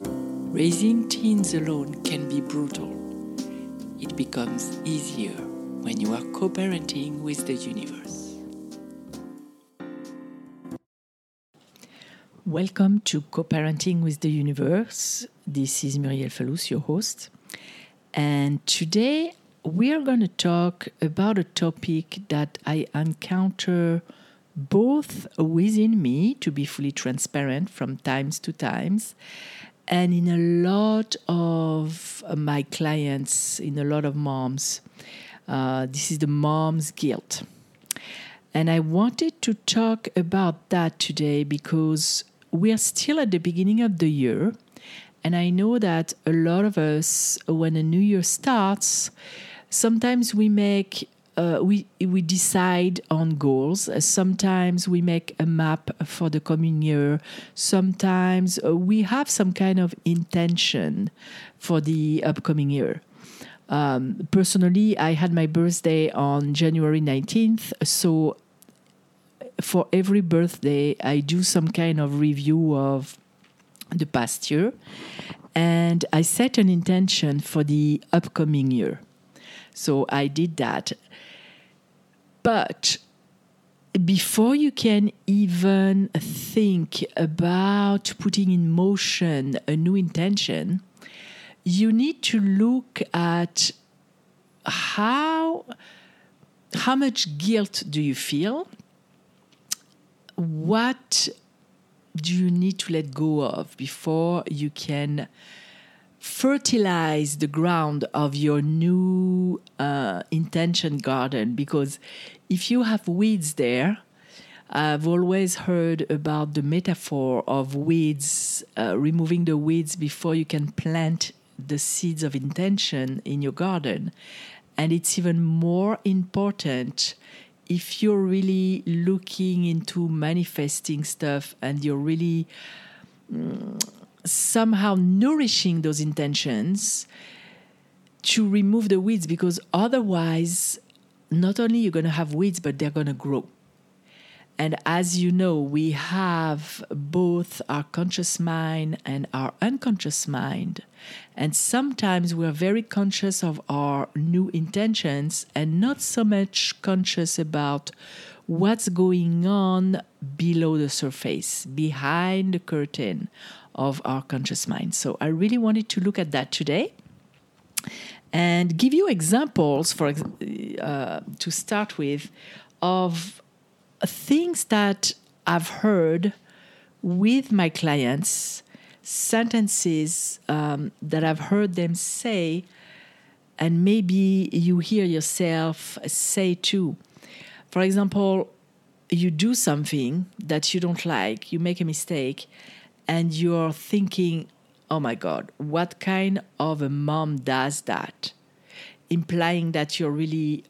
Raising teens alone can be brutal. It becomes easier when you are co-parenting with the universe. Welcome to Co-Parenting with the Universe. This is Muriel Falouz, your host. And today we are going to talk about a topic that I encounter both within me, to be fully transparent, from times to times, and in a lot of my clients, in a lot of moms. This is the mom's guilt. And I wanted to talk about that today because we are still at the beginning of the year. And I know that a lot of us, when a new year starts, sometimes we make we decide on goals. Sometimes we make a map for the coming year. Sometimes we have some kind of intention for the upcoming year. Personally, I had my birthday on January 19th, so for every birthday, I do some kind of review of the past year, and I set an intention for the upcoming year. So I did that. But before you can even think about putting in motion a new intention, you need to look at how much guilt do you feel? What do you need to let go of before you can fertilize the ground of your new intention garden? Because if you have weeds there, I've always heard about the metaphor of weeds, removing the weeds before you can plant the seeds of intention in your garden. And it's even more important if you're really looking into manifesting stuff and you're really somehow nourishing those intentions, to remove the weeds, because otherwise, not only you're going to have weeds, but they're going to grow. And as you know, we have both our conscious mind and our unconscious mind. And sometimes we are very conscious of our new intentions and not so much conscious about what's going on below the surface, behind the curtain of our conscious mind. So I really wanted to look at that today and give you examples, to start with, of things that I've heard with my clients, sentences that I've heard them say, and maybe you hear yourself say too. For example, you do something that you don't like, you make a mistake, and you're thinking, oh my God, what kind of a mom does that? Implying that you're really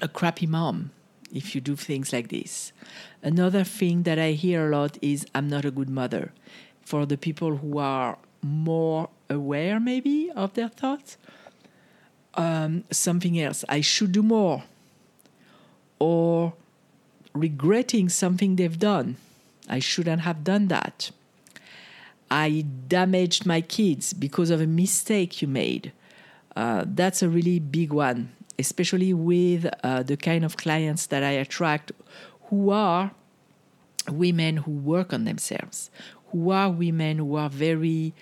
a crappy mom if you do things like this. Another thing that I hear a lot is, I'm not a good mother. For the people who are more aware maybe of their thoughts. Something else, I should do more. Or regretting something they've done. I shouldn't have done that. I damaged my kids because of a mistake you made. That's a really big one. especially with the kind of clients that I attract who are women who work on themselves, who are women who are very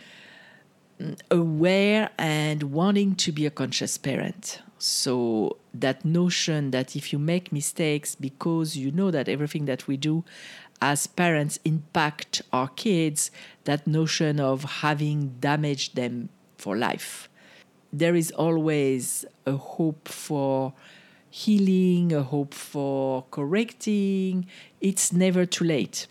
aware and wanting to be a conscious parent. So that notion that if you make mistakes, because you know that everything that we do as parents impact our kids, that notion of having damaged them for life. There is always a hope for healing, a hope for correcting. It's never too late.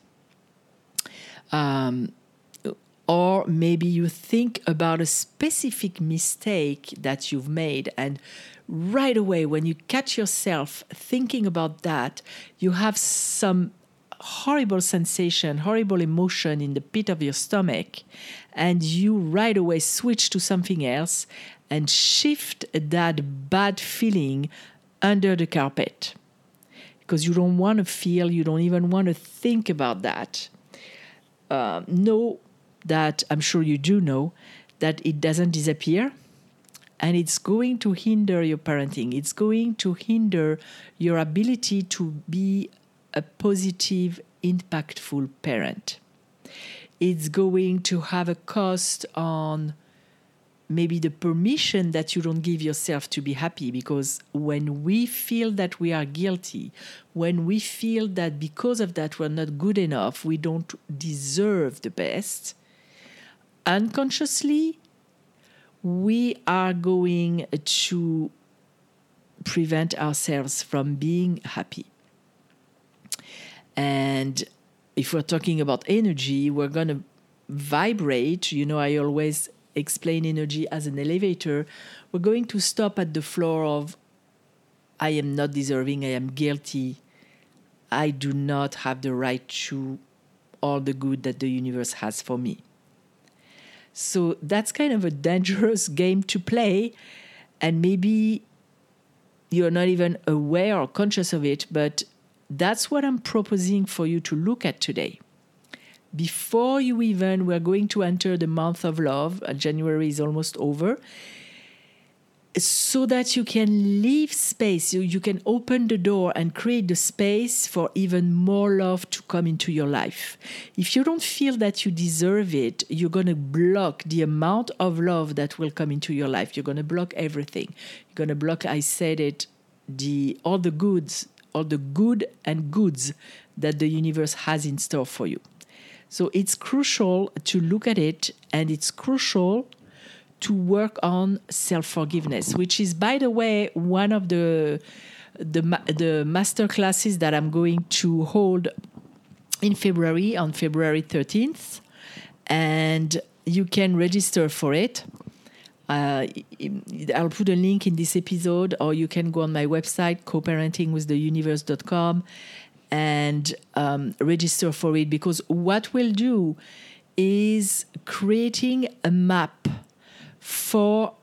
Or maybe you think about a specific mistake that you've made, and right away when you catch yourself thinking about that, you have some horrible sensation, horrible emotion in the pit of your stomach, and you right away switch to something else and shift that bad feeling under the carpet, because you don't want to feel, you don't even want to think about that. Know that, I'm sure you do know, that it doesn't disappear, and it's going to hinder your parenting. It's going to hinder your ability to be a positive, impactful parent. It's going to have a cost on maybe the permission that you don't give yourself to be happy, because when we feel that we are guilty, when we feel that because of that we're not good enough, we don't deserve the best, unconsciously, we are going to prevent ourselves from being happy. And if we're talking about energy, we're going to vibrate. You know, I always explain energy as an elevator. We're going to stop at the floor of I am not deserving, I am guilty, I do not have the right to all the good that the universe has for me. So that's kind of a dangerous game to play, and maybe you're not even aware or conscious of it, but that's what I'm proposing for you to look at today. Before you even, we're going to enter the month of love. January is almost over. So that you can leave space, you can open the door and create the space for even more love to come into your life. If you don't feel that you deserve it, you're going to block the amount of love that will come into your life. You're going to block everything. You're going to block, I said it, all the goods, all the good and goods that the universe has in store for you. So it's crucial to look at it, and it's crucial to work on self-forgiveness, which is, by the way, one of the master classes that I'm going to hold in February, on February 13th. And you can register for it. I'll put a link in this episode, or you can go on my website, co-parentingwiththeuniverse.com. and register for it, because what we'll do is creating a map for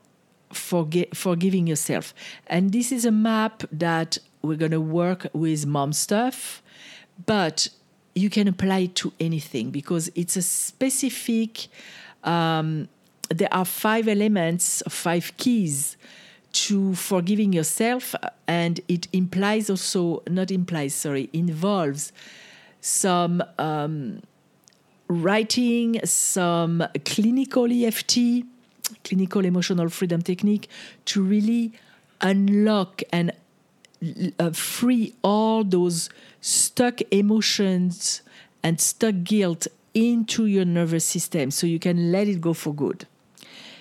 forgiving yourself. And this is a map that we're going to work with mom stuff, but you can apply it to anything, because it's a specific, there are 5 elements, 5 keys to forgiving yourself, and it involves some writing, some clinical EFT, clinical emotional freedom technique, to really unlock and free all those stuck emotions and stuck guilt into your nervous system, so you can let it go for good.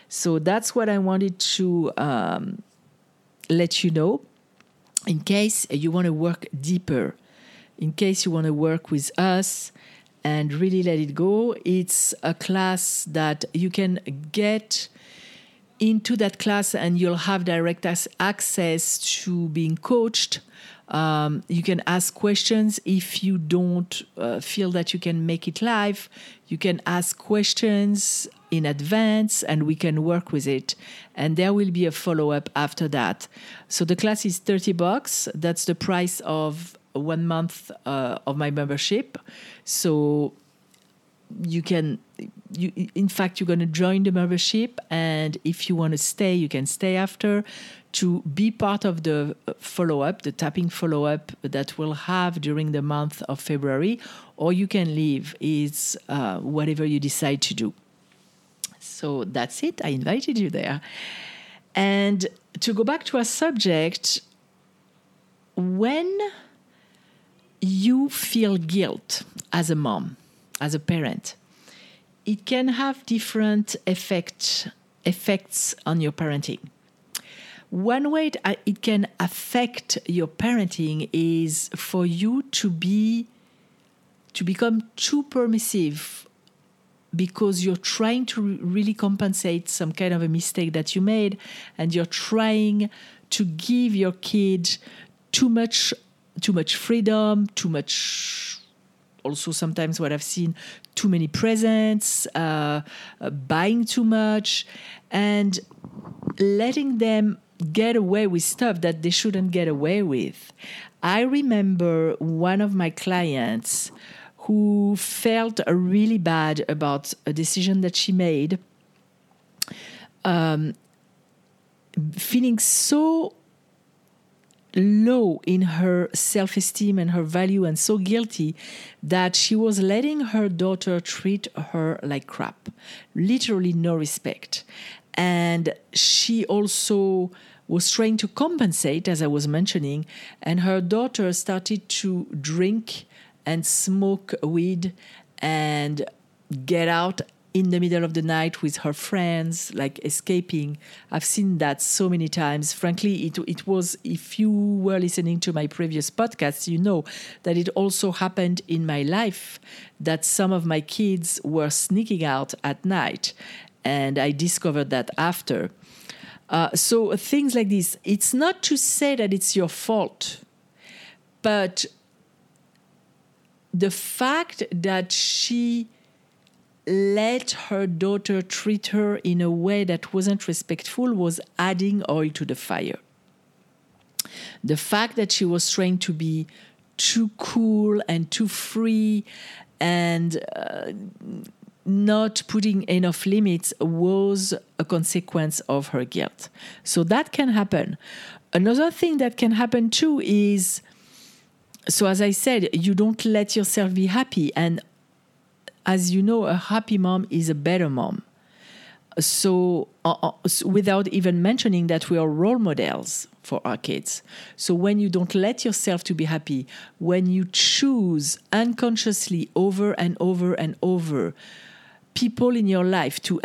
So that's what I wanted to let you know, in case you want to work deeper, in case you want to work with us and really let it go. It's a class that you can get into that class, and you'll have direct access to being coached. You can ask questions if you don't feel that you can make it live. You can ask questions in advance, and we can work with it. And there will be a follow-up after that. So the class is $30. That's the price of 1 month of my membership. So in fact, you're going to join the membership, and if you want to stay, you can stay after. to be part of the follow-up, the tapping follow-up that we'll have during the month of February, or you can leave. It's whatever you decide to do. So that's it. I invited you there. And to go back to our subject, when you feel guilt as a mom, as a parent, it can have different effects on your parenting. One way it can affect your parenting is for you to become too permissive because you're trying to really compensate some kind of a mistake that you made, and you're trying to give your kid too much freedom, too much. Also, sometimes what I've seen, too many presents, buying too much, and letting them get away with stuff that they shouldn't get away with. I remember one of my clients who felt really bad about a decision that she made, feeling so low in her self-esteem and her value, and so guilty that she was letting her daughter treat her like crap, literally no respect. And she also was trying to compensate, as I was mentioning, and her daughter started to drink and smoke weed and get out in the middle of the night with her friends, like escaping. I've seen that so many times. Frankly, it was, if you were listening to my previous podcast, you know that it also happened in my life, that some of my kids were sneaking out at night. And I discovered that after. So things like this. It's not to say that it's your fault, but the fact that she let her daughter treat her in a way that wasn't respectful was adding oil to the fire. The fact that she was trying to be too cool and too free and not putting enough limits was a consequence of her guilt. So that can happen. Another thing that can happen too is, so as I said, you don't let yourself be happy. And as you know, a happy mom is a better mom. So, without even mentioning that we are role models for our kids. So when you don't let yourself to be happy, when you choose unconsciously over and over and over people in your life to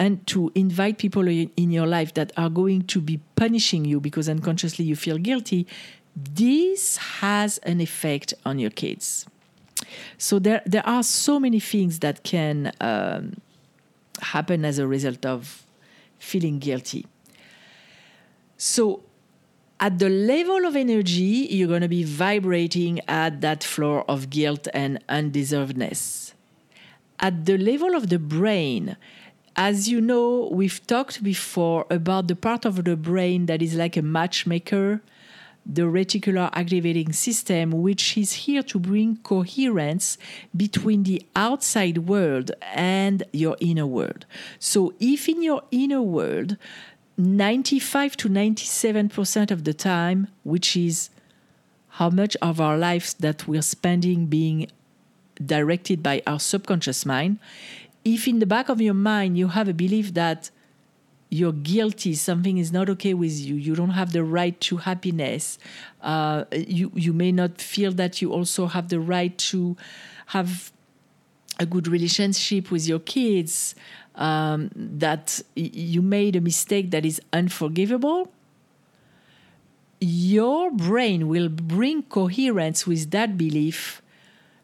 invite people in your life that are going to be punishing you because unconsciously you feel guilty, this has an effect on your kids. So there are so many things that can happen as a result of feeling guilty. So at the level of energy, you're going to be vibrating at that floor of guilt and undeservedness. At the level of the brain, as you know, we've talked before about the part of the brain that is like a matchmaker, the reticular activating system, which is here to bring coherence between the outside world and your inner world. So if in your inner world, 95 to 97% of the time, which is how much of our lives that we're spending being directed by our subconscious mind, if in the back of your mind you have a belief that you're guilty, something is not okay with you, you don't have the right to happiness, you may not feel that you also have the right to have a good relationship with your kids, that you made a mistake that is unforgivable, your brain will bring coherence with that belief,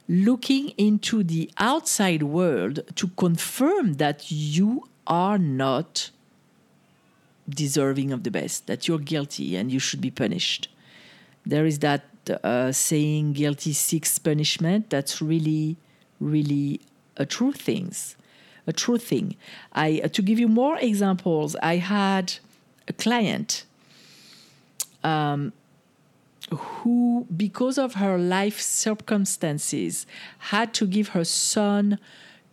looking into the outside world to confirm that you are not deserving of the best, that you're guilty and you should be punished. There is that saying, guilty seeks punishment. That's really, really a true thing. To give you more examples, I had a client who, because of her life circumstances, had to give her son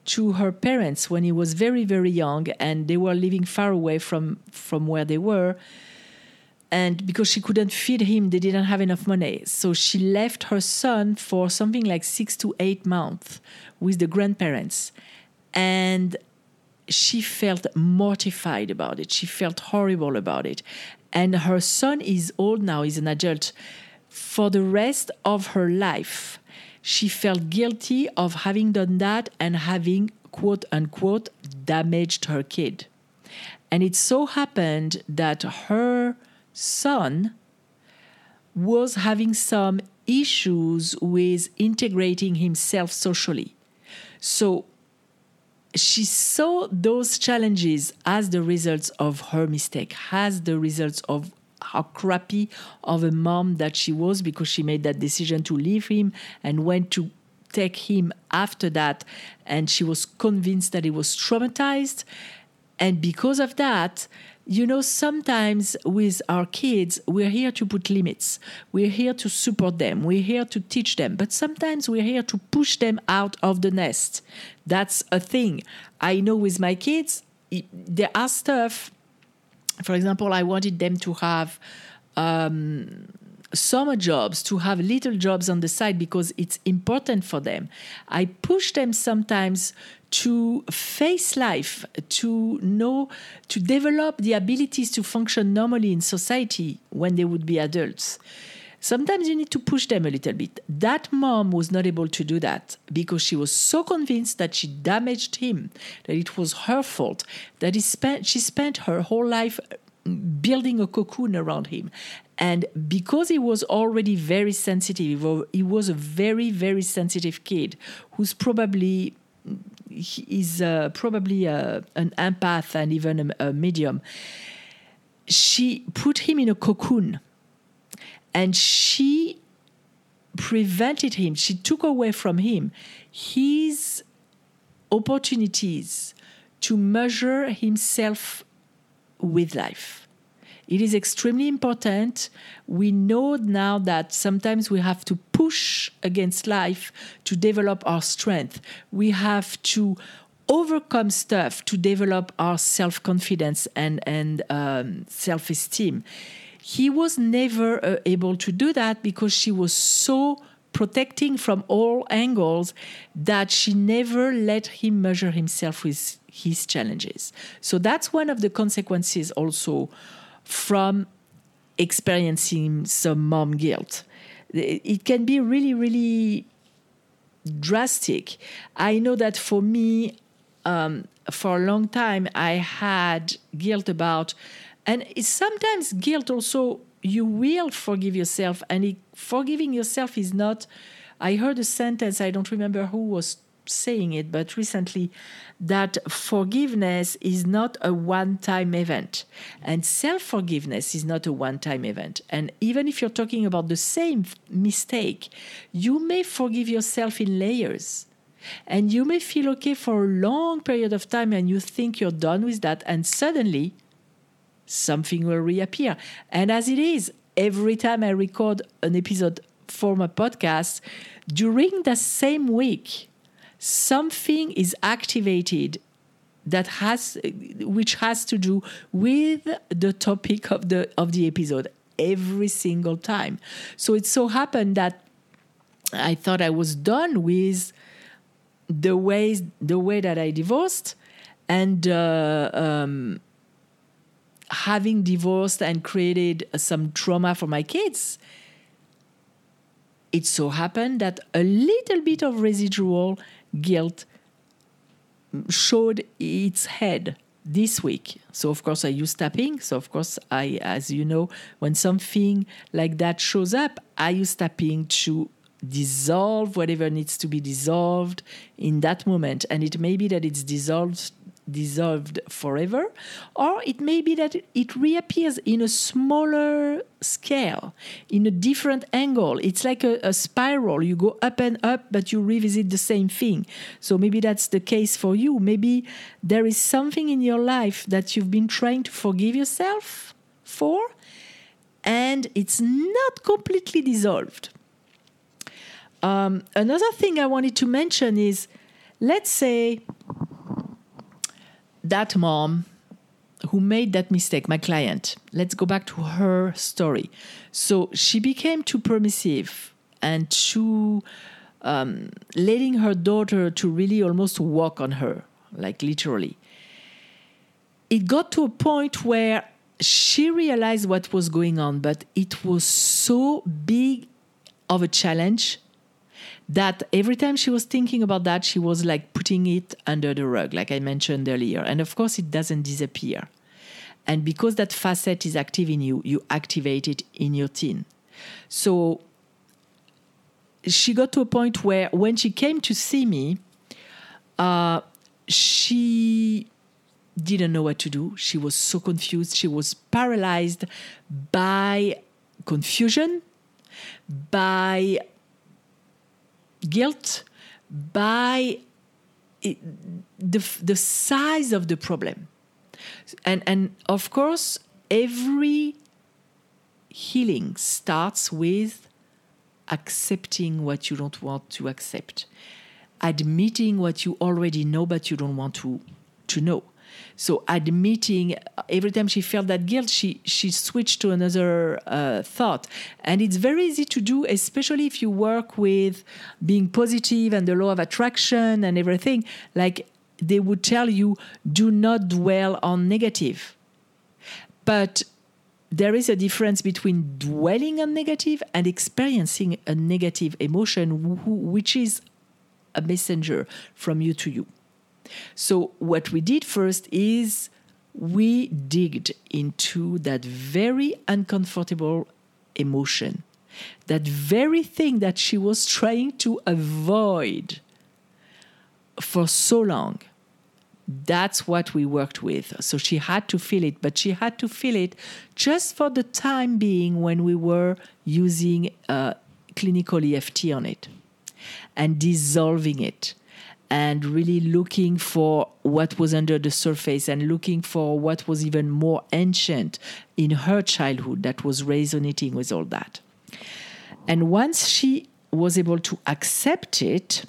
to her parents when he was very, very young, and they were living far away from where they were. And because she couldn't feed him, they didn't have enough money. So she left her son for something like 6 to 8 months with the grandparents. And she felt mortified about it. She felt horrible about it. And her son is old now, he's an adult. For the rest of her life, she felt guilty of having done that and having, quote unquote, damaged her kid. And it so happened that her son was having some issues with integrating himself socially. So she saw those challenges as the results of her mistake, as the results of how crappy of a mom that she was, because she made that decision to leave him and went to take him after that. And she was convinced that he was traumatized. And because of that, you know, sometimes with our kids, we're here to put limits. We're here to support them. We're here to teach them. But sometimes we're here to push them out of the nest. That's a thing. I know with my kids, there are stuff. For example, I wanted them to have summer jobs, to have little jobs on the side, because it's important for them. I push them sometimes to face life, to know, to develop the abilities to function normally in society when they would be adults. Sometimes you need to push them a little bit. That mom was not able to do that because she was so convinced that she damaged him, that it was her fault, that she spent her whole life building a cocoon around him. And because he was already very sensitive, he was a very, very sensitive kid who's probably... He is probably an empath and even a medium. She put him in a cocoon and she prevented him. She took away from him his opportunities to measure himself with life. It is extremely important. We know now that sometimes we have to push against life to develop our strength. We have to overcome stuff to develop our self-confidence and self-esteem. He was never able to do that because she was so protecting from all angles that she never let him measure himself with his challenges. So that's one of the consequences also from experiencing some mom guilt. It can be really, really drastic. I know that for me, for a long time, I had guilt about, and it's sometimes guilt also, you will forgive yourself, and forgiving yourself is not, I heard a sentence, I don't remember who was saying it, but recently, that forgiveness is not a one-time event, and self-forgiveness is not a one-time event. And even if you're talking about the same mistake, you may forgive yourself in layers, and you may feel okay for a long period of time, and you think you're done with that, and suddenly something will reappear. And as it is, every time I record an episode for my podcast, during the same week, something is activated which has to do with the topic of the episode every single time. So it so happened that I thought I was done with the way that I divorced, and having divorced and created some trauma for my kids. It so happened that a little bit of residual guilt showed its head this week. So, of course, I use tapping. So, of course, I, as you know, when something like that shows up, I use tapping to dissolve whatever needs to be dissolved in that moment. And it may be that it's dissolved forever, or it may be that it reappears in a smaller scale, in a different angle. It's like a spiral. You go up and up, but you revisit the same thing. So maybe that's the case for you. Maybe there is something in your life that you've been trying to forgive yourself for, and it's not completely dissolved. Another thing I wanted to mention is, let's say that mom who made that mistake, my client, let's go back to her story. So she became too permissive and too letting her daughter to really almost walk on her, like literally. It got to a point where she realized what was going on, but it was so big of a challenge that every time she was thinking about that, she was like putting it under the rug, like I mentioned earlier. And of course, it doesn't disappear. And because that facet is active in you, you activate it in your teen. So she got to a point where when she came to see me, she didn't know what to do. She was so confused. She was paralyzed by confusion, by guilt, by the size of the problem. And of course, every healing starts with accepting what you don't want to accept, admitting what you already know but you don't want to know. So admitting, every time she felt that guilt, she switched to another thought. And it's very easy to do, especially if you work with being positive and the law of attraction and everything. Like they would tell you, do not dwell on negative. But there is a difference between dwelling on negative and experiencing a negative emotion, which is a messenger from you to you. So what we did first is we digged into that very uncomfortable emotion, that very thing that she was trying to avoid for so long. That's what we worked with. So she had to feel it, but she had to feel it just for the time being when we were using clinical EFT on it and dissolving it. And really looking for what was under the surface and looking for what was even more ancient in her childhood that was resonating with all that. And once she was able to accept it,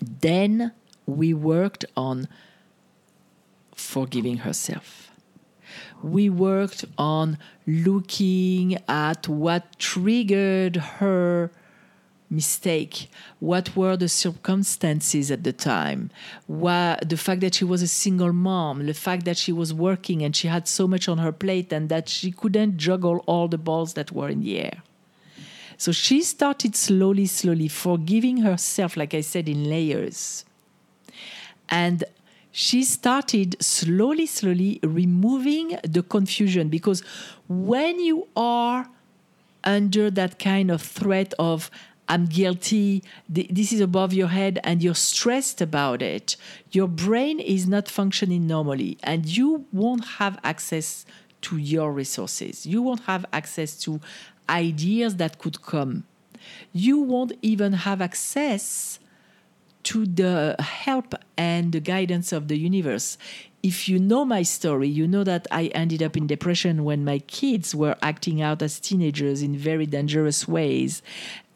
then we worked on forgiving herself. We worked on looking at what triggered her mistake. What were the circumstances at the time? The fact that she was a single mom, the fact that she was working and she had so much on her plate and that she couldn't juggle all the balls that were in the air. So she started slowly forgiving herself, like I said, in layers. And she started slowly removing the confusion, because when you are under that kind of threat of I'm guilty, this is above your head, and you're stressed about it, your brain is not functioning normally, and you won't have access to your resources. You won't have access to ideas that could come. You won't even have access to the help and the guidance of the universe. If you know my story, you know that I ended up in depression when my kids were acting out as teenagers in very dangerous ways.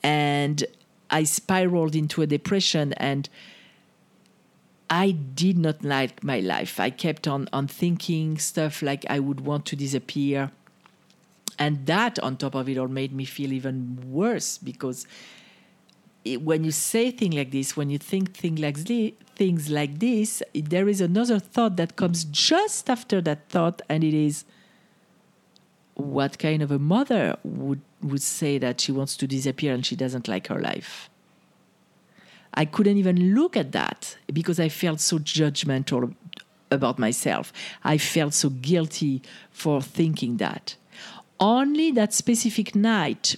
And I spiraled into a depression and I did not like my life. I kept on thinking stuff like I would want to disappear. And that, on top of it all, made me feel even worse, because when you say things like this, when you think things like this, there is another thought that comes just after that thought, and it is, what kind of a mother would say that she wants to disappear and she doesn't like her life? I couldn't even look at that because I felt so judgmental about myself. I felt so guilty for thinking that. Only that specific night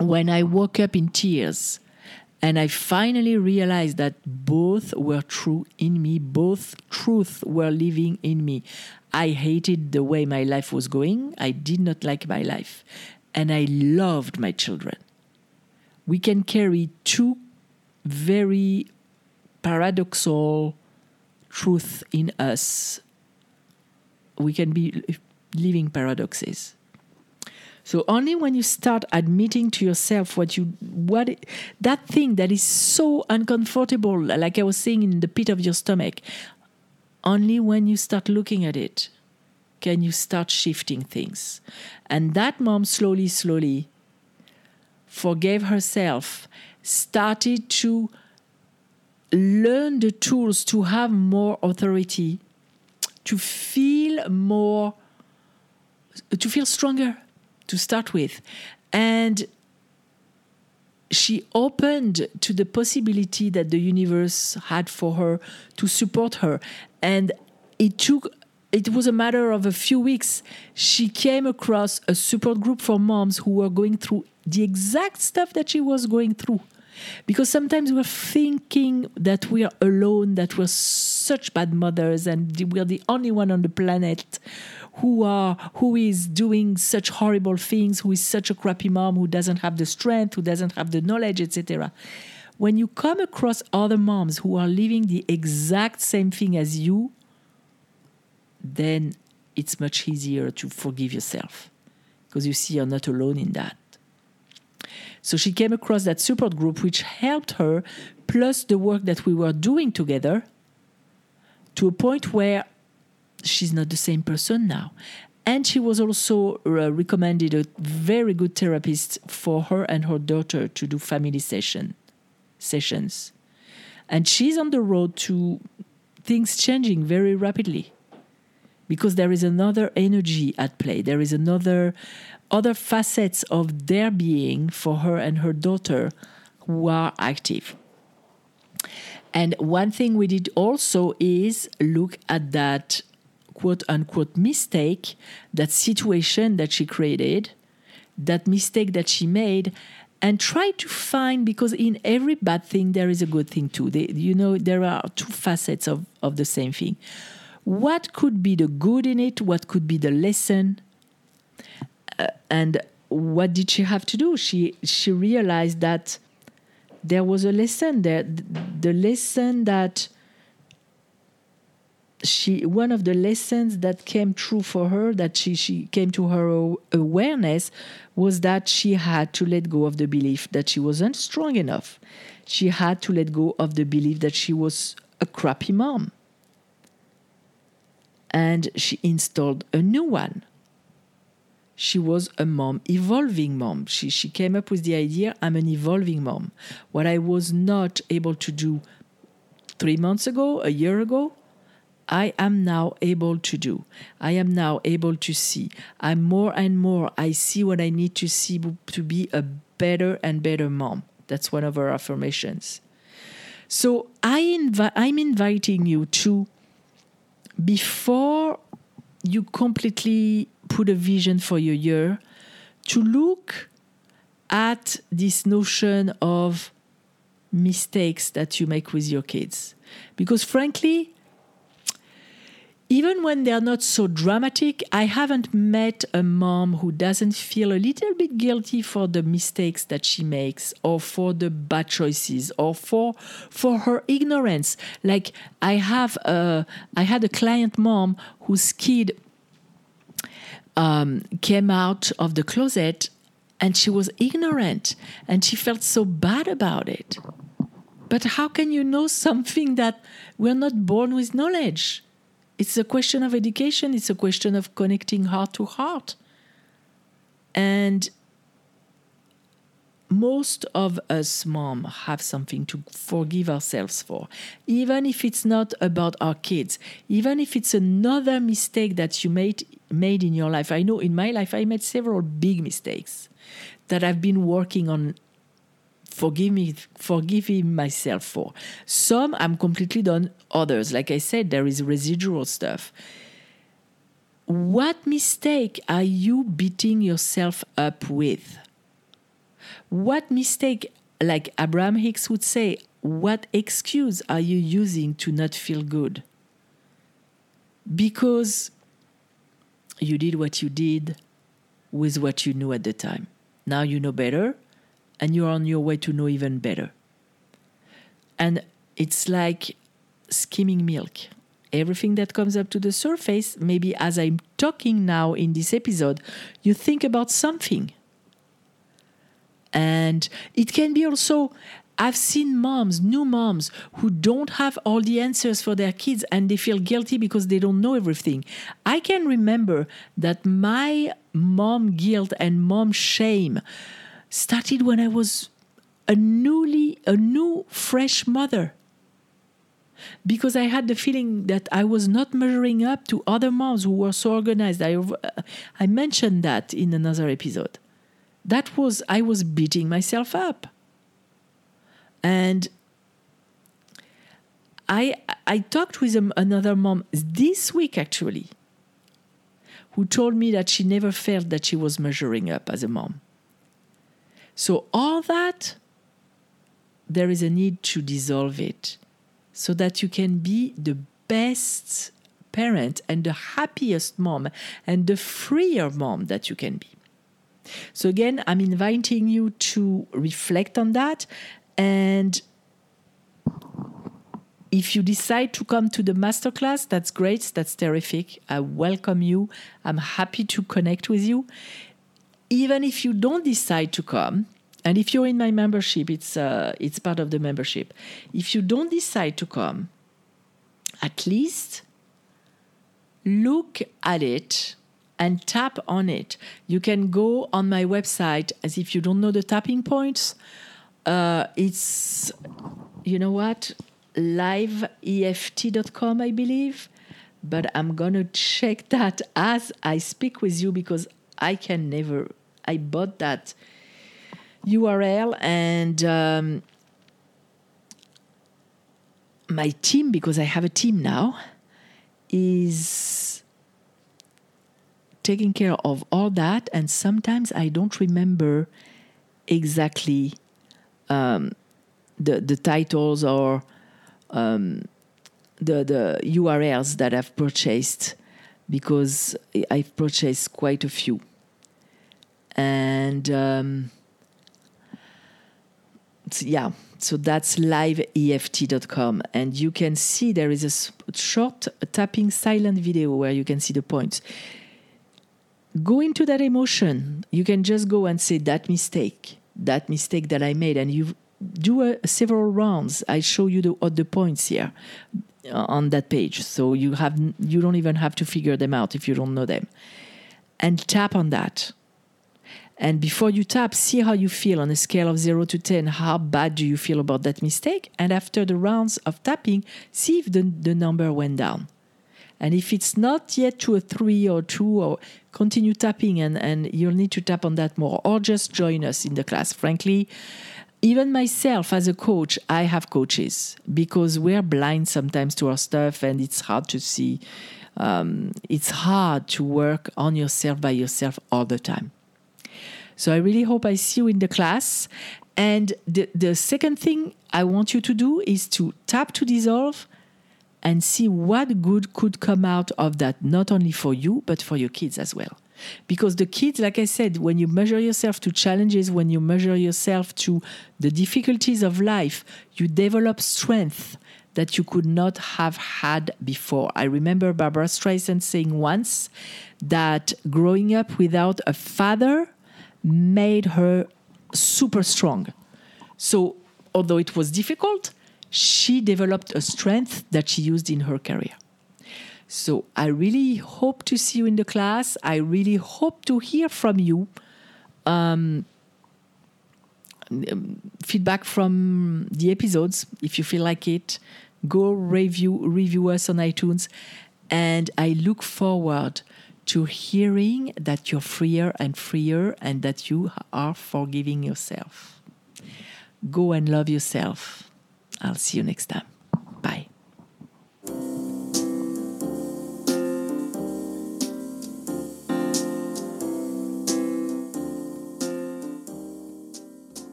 when I woke up in tears and I finally realized that both were true in me, both truths were living in me. I hated the way my life was going. I did not like my life. And I loved my children. We can carry two very paradoxical truths in us. We can be living paradoxes. So only when you start admitting to yourself that thing that is so uncomfortable, like I was saying, in the pit of your stomach, only when you start looking at it can you start shifting things? And that mom slowly, slowly forgave herself, started to learn the tools to have more authority, to feel more, to feel stronger to start with. And she opened to the possibility that the universe had for her to support her. And it was a matter of a few weeks. She came across a support group for moms who were going through the exact stuff that she was going through. Because sometimes we're thinking that we are alone, that we're such bad mothers, and we're the only one on the planet who is doing such horrible things, who is such a crappy mom, who doesn't have the strength, who doesn't have the knowledge, etc. When you come across other moms who are living the exact same thing as you, then it's much easier to forgive yourself, because you see you're not alone in that. So she came across that support group, which helped her, plus the work that we were doing together, to a point where she's not the same person now. And she was also recommended a very good therapist for her and her daughter to do family sessions. And she's on the road to things changing very rapidly, because there is another energy at play. There is other facets of their being for her and her daughter who are active. And one thing we did also is look at that quote-unquote mistake, that situation that she created, that mistake that she made, and try to find, because in every bad thing, there is a good thing too. There are two facets of the same thing. What could be the good in it? What could be the lesson? And what did she have to do? She realized that there was a lesson there. One of the lessons that came true for her, that she came to her awareness, was that she had to let go of the belief that she wasn't strong enough. She had to let go of the belief that she was a crappy mom. And she installed a new one. She was a mom, evolving mom. She came up with the idea, I'm an evolving mom. What I was not able to do 3 months ago, a year ago, I am now able to do. I am now able to see. I'm more and more, I see what I need to see to be a better and better mom. That's one of her affirmations. So I'm inviting you to, before you completely put a vision for your year, to look at this notion of mistakes that you make with your kids. Because frankly, even when they're not so dramatic, I haven't met a mom who doesn't feel a little bit guilty for the mistakes that she makes, or for the bad choices, or for her ignorance. Like I had a client mom whose kid came out of the closet, and she was ignorant, and she felt so bad about it. But how can you know something that we're not born with knowledge? It's a question of education. It's a question of connecting heart to heart. And most of us moms have something to forgive ourselves for, even if it's not about our kids, even if it's another mistake that you made in your life. I know in my life I made several big mistakes that I've been working on forgiving myself for. Some I'm completely done. Others, like I said, there is residual stuff. What mistake are you beating yourself up with? What mistake, like Abraham Hicks would say, what excuse are you using to not feel good? Because you did what you did with what you knew at the time. Now you know better, and you're on your way to know even better. And it's like skimming milk. Everything that comes up to the surface, maybe as I'm talking now in this episode, you think about something. And it can be also, I've seen moms, new moms, who don't have all the answers for their kids and they feel guilty because they don't know everything. I can remember that my mom guilt and mom shame started when I was a new fresh mother, because I had the feeling that I was not measuring up to other moms who were so organized. I mentioned that in another episode. I was beating myself up. And I talked with another mom this week, actually, who told me that she never felt that she was measuring up as a mom. So all that, there is a need to dissolve it so that you can be the best parent and the happiest mom and the freer mom that you can be. So again, I'm inviting you to reflect on that. And if you decide to come to the masterclass, that's great. That's terrific. I welcome you. I'm happy to connect with you. Even if you don't decide to come, and if you're in my membership, it's part of the membership. If you don't decide to come, at least look at it and tap on it. You can go on my website, as if you don't know the tapping points. It's, you know what, LiveEFT.com, I believe. But I'm going to check that as I speak with you, because I bought that URL, and my team, because I have a team now, is taking care of all that. And sometimes I don't remember exactly the titles or the URLs that I've purchased, because I've purchased quite a few. And so that's liveeft.com, and you can see there is a short tapping silent video where you can see the points. Go into that emotion. You can just go and say that mistake that I made, and you do several rounds. I show you the points here on that page, so you don't even have to figure them out if you don't know them. And tap on that. And before you tap, see how you feel on a scale of 0 to 10. How bad do you feel about that mistake? And after the rounds of tapping, see if the number went down. And if it's not yet to a 3 or 2, or continue tapping, and you'll need to tap on that more, or just join us in the class. Frankly, even myself as a coach, I have coaches, because we're blind sometimes to our stuff, and it's hard to see. It's hard to work on yourself by yourself all the time. So I really hope I see you in the class. And the second thing I want you to do is to tap to dissolve and see what good could come out of that, not only for you, but for your kids as well. Because the kids, like I said, when you measure yourself to challenges, when you measure yourself to the difficulties of life, you develop strength that you could not have had before. I remember Barbara Streisand saying once that growing up without a father made her super strong. So although it was difficult, she developed a strength that she used in her career. So I really hope to see you in the class. I really hope to hear from you. Feedback from the episodes, if you feel like it. Go review us on iTunes. And I look forward to hearing that you're freer and freer, and that you are forgiving yourself. Go and love yourself. I'll see you next time. Bye.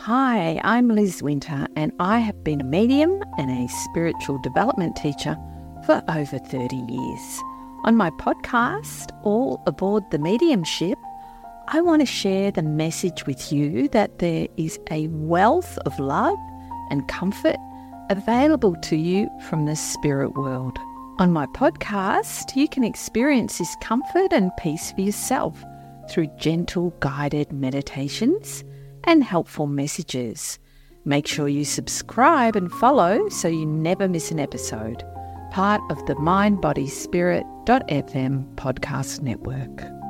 Hi, I'm Liz Winter, and I have been a medium and a spiritual development teacher for over 30 years. On my podcast, All Aboard the Medium Ship, I want to share the message with you that there is a wealth of love and comfort available to you from the spirit world. On my podcast, you can experience this comfort and peace for yourself through gentle guided meditations and helpful messages. Make sure you subscribe and follow so you never miss an episode. Part of the MindBodySpirit.fm podcast network.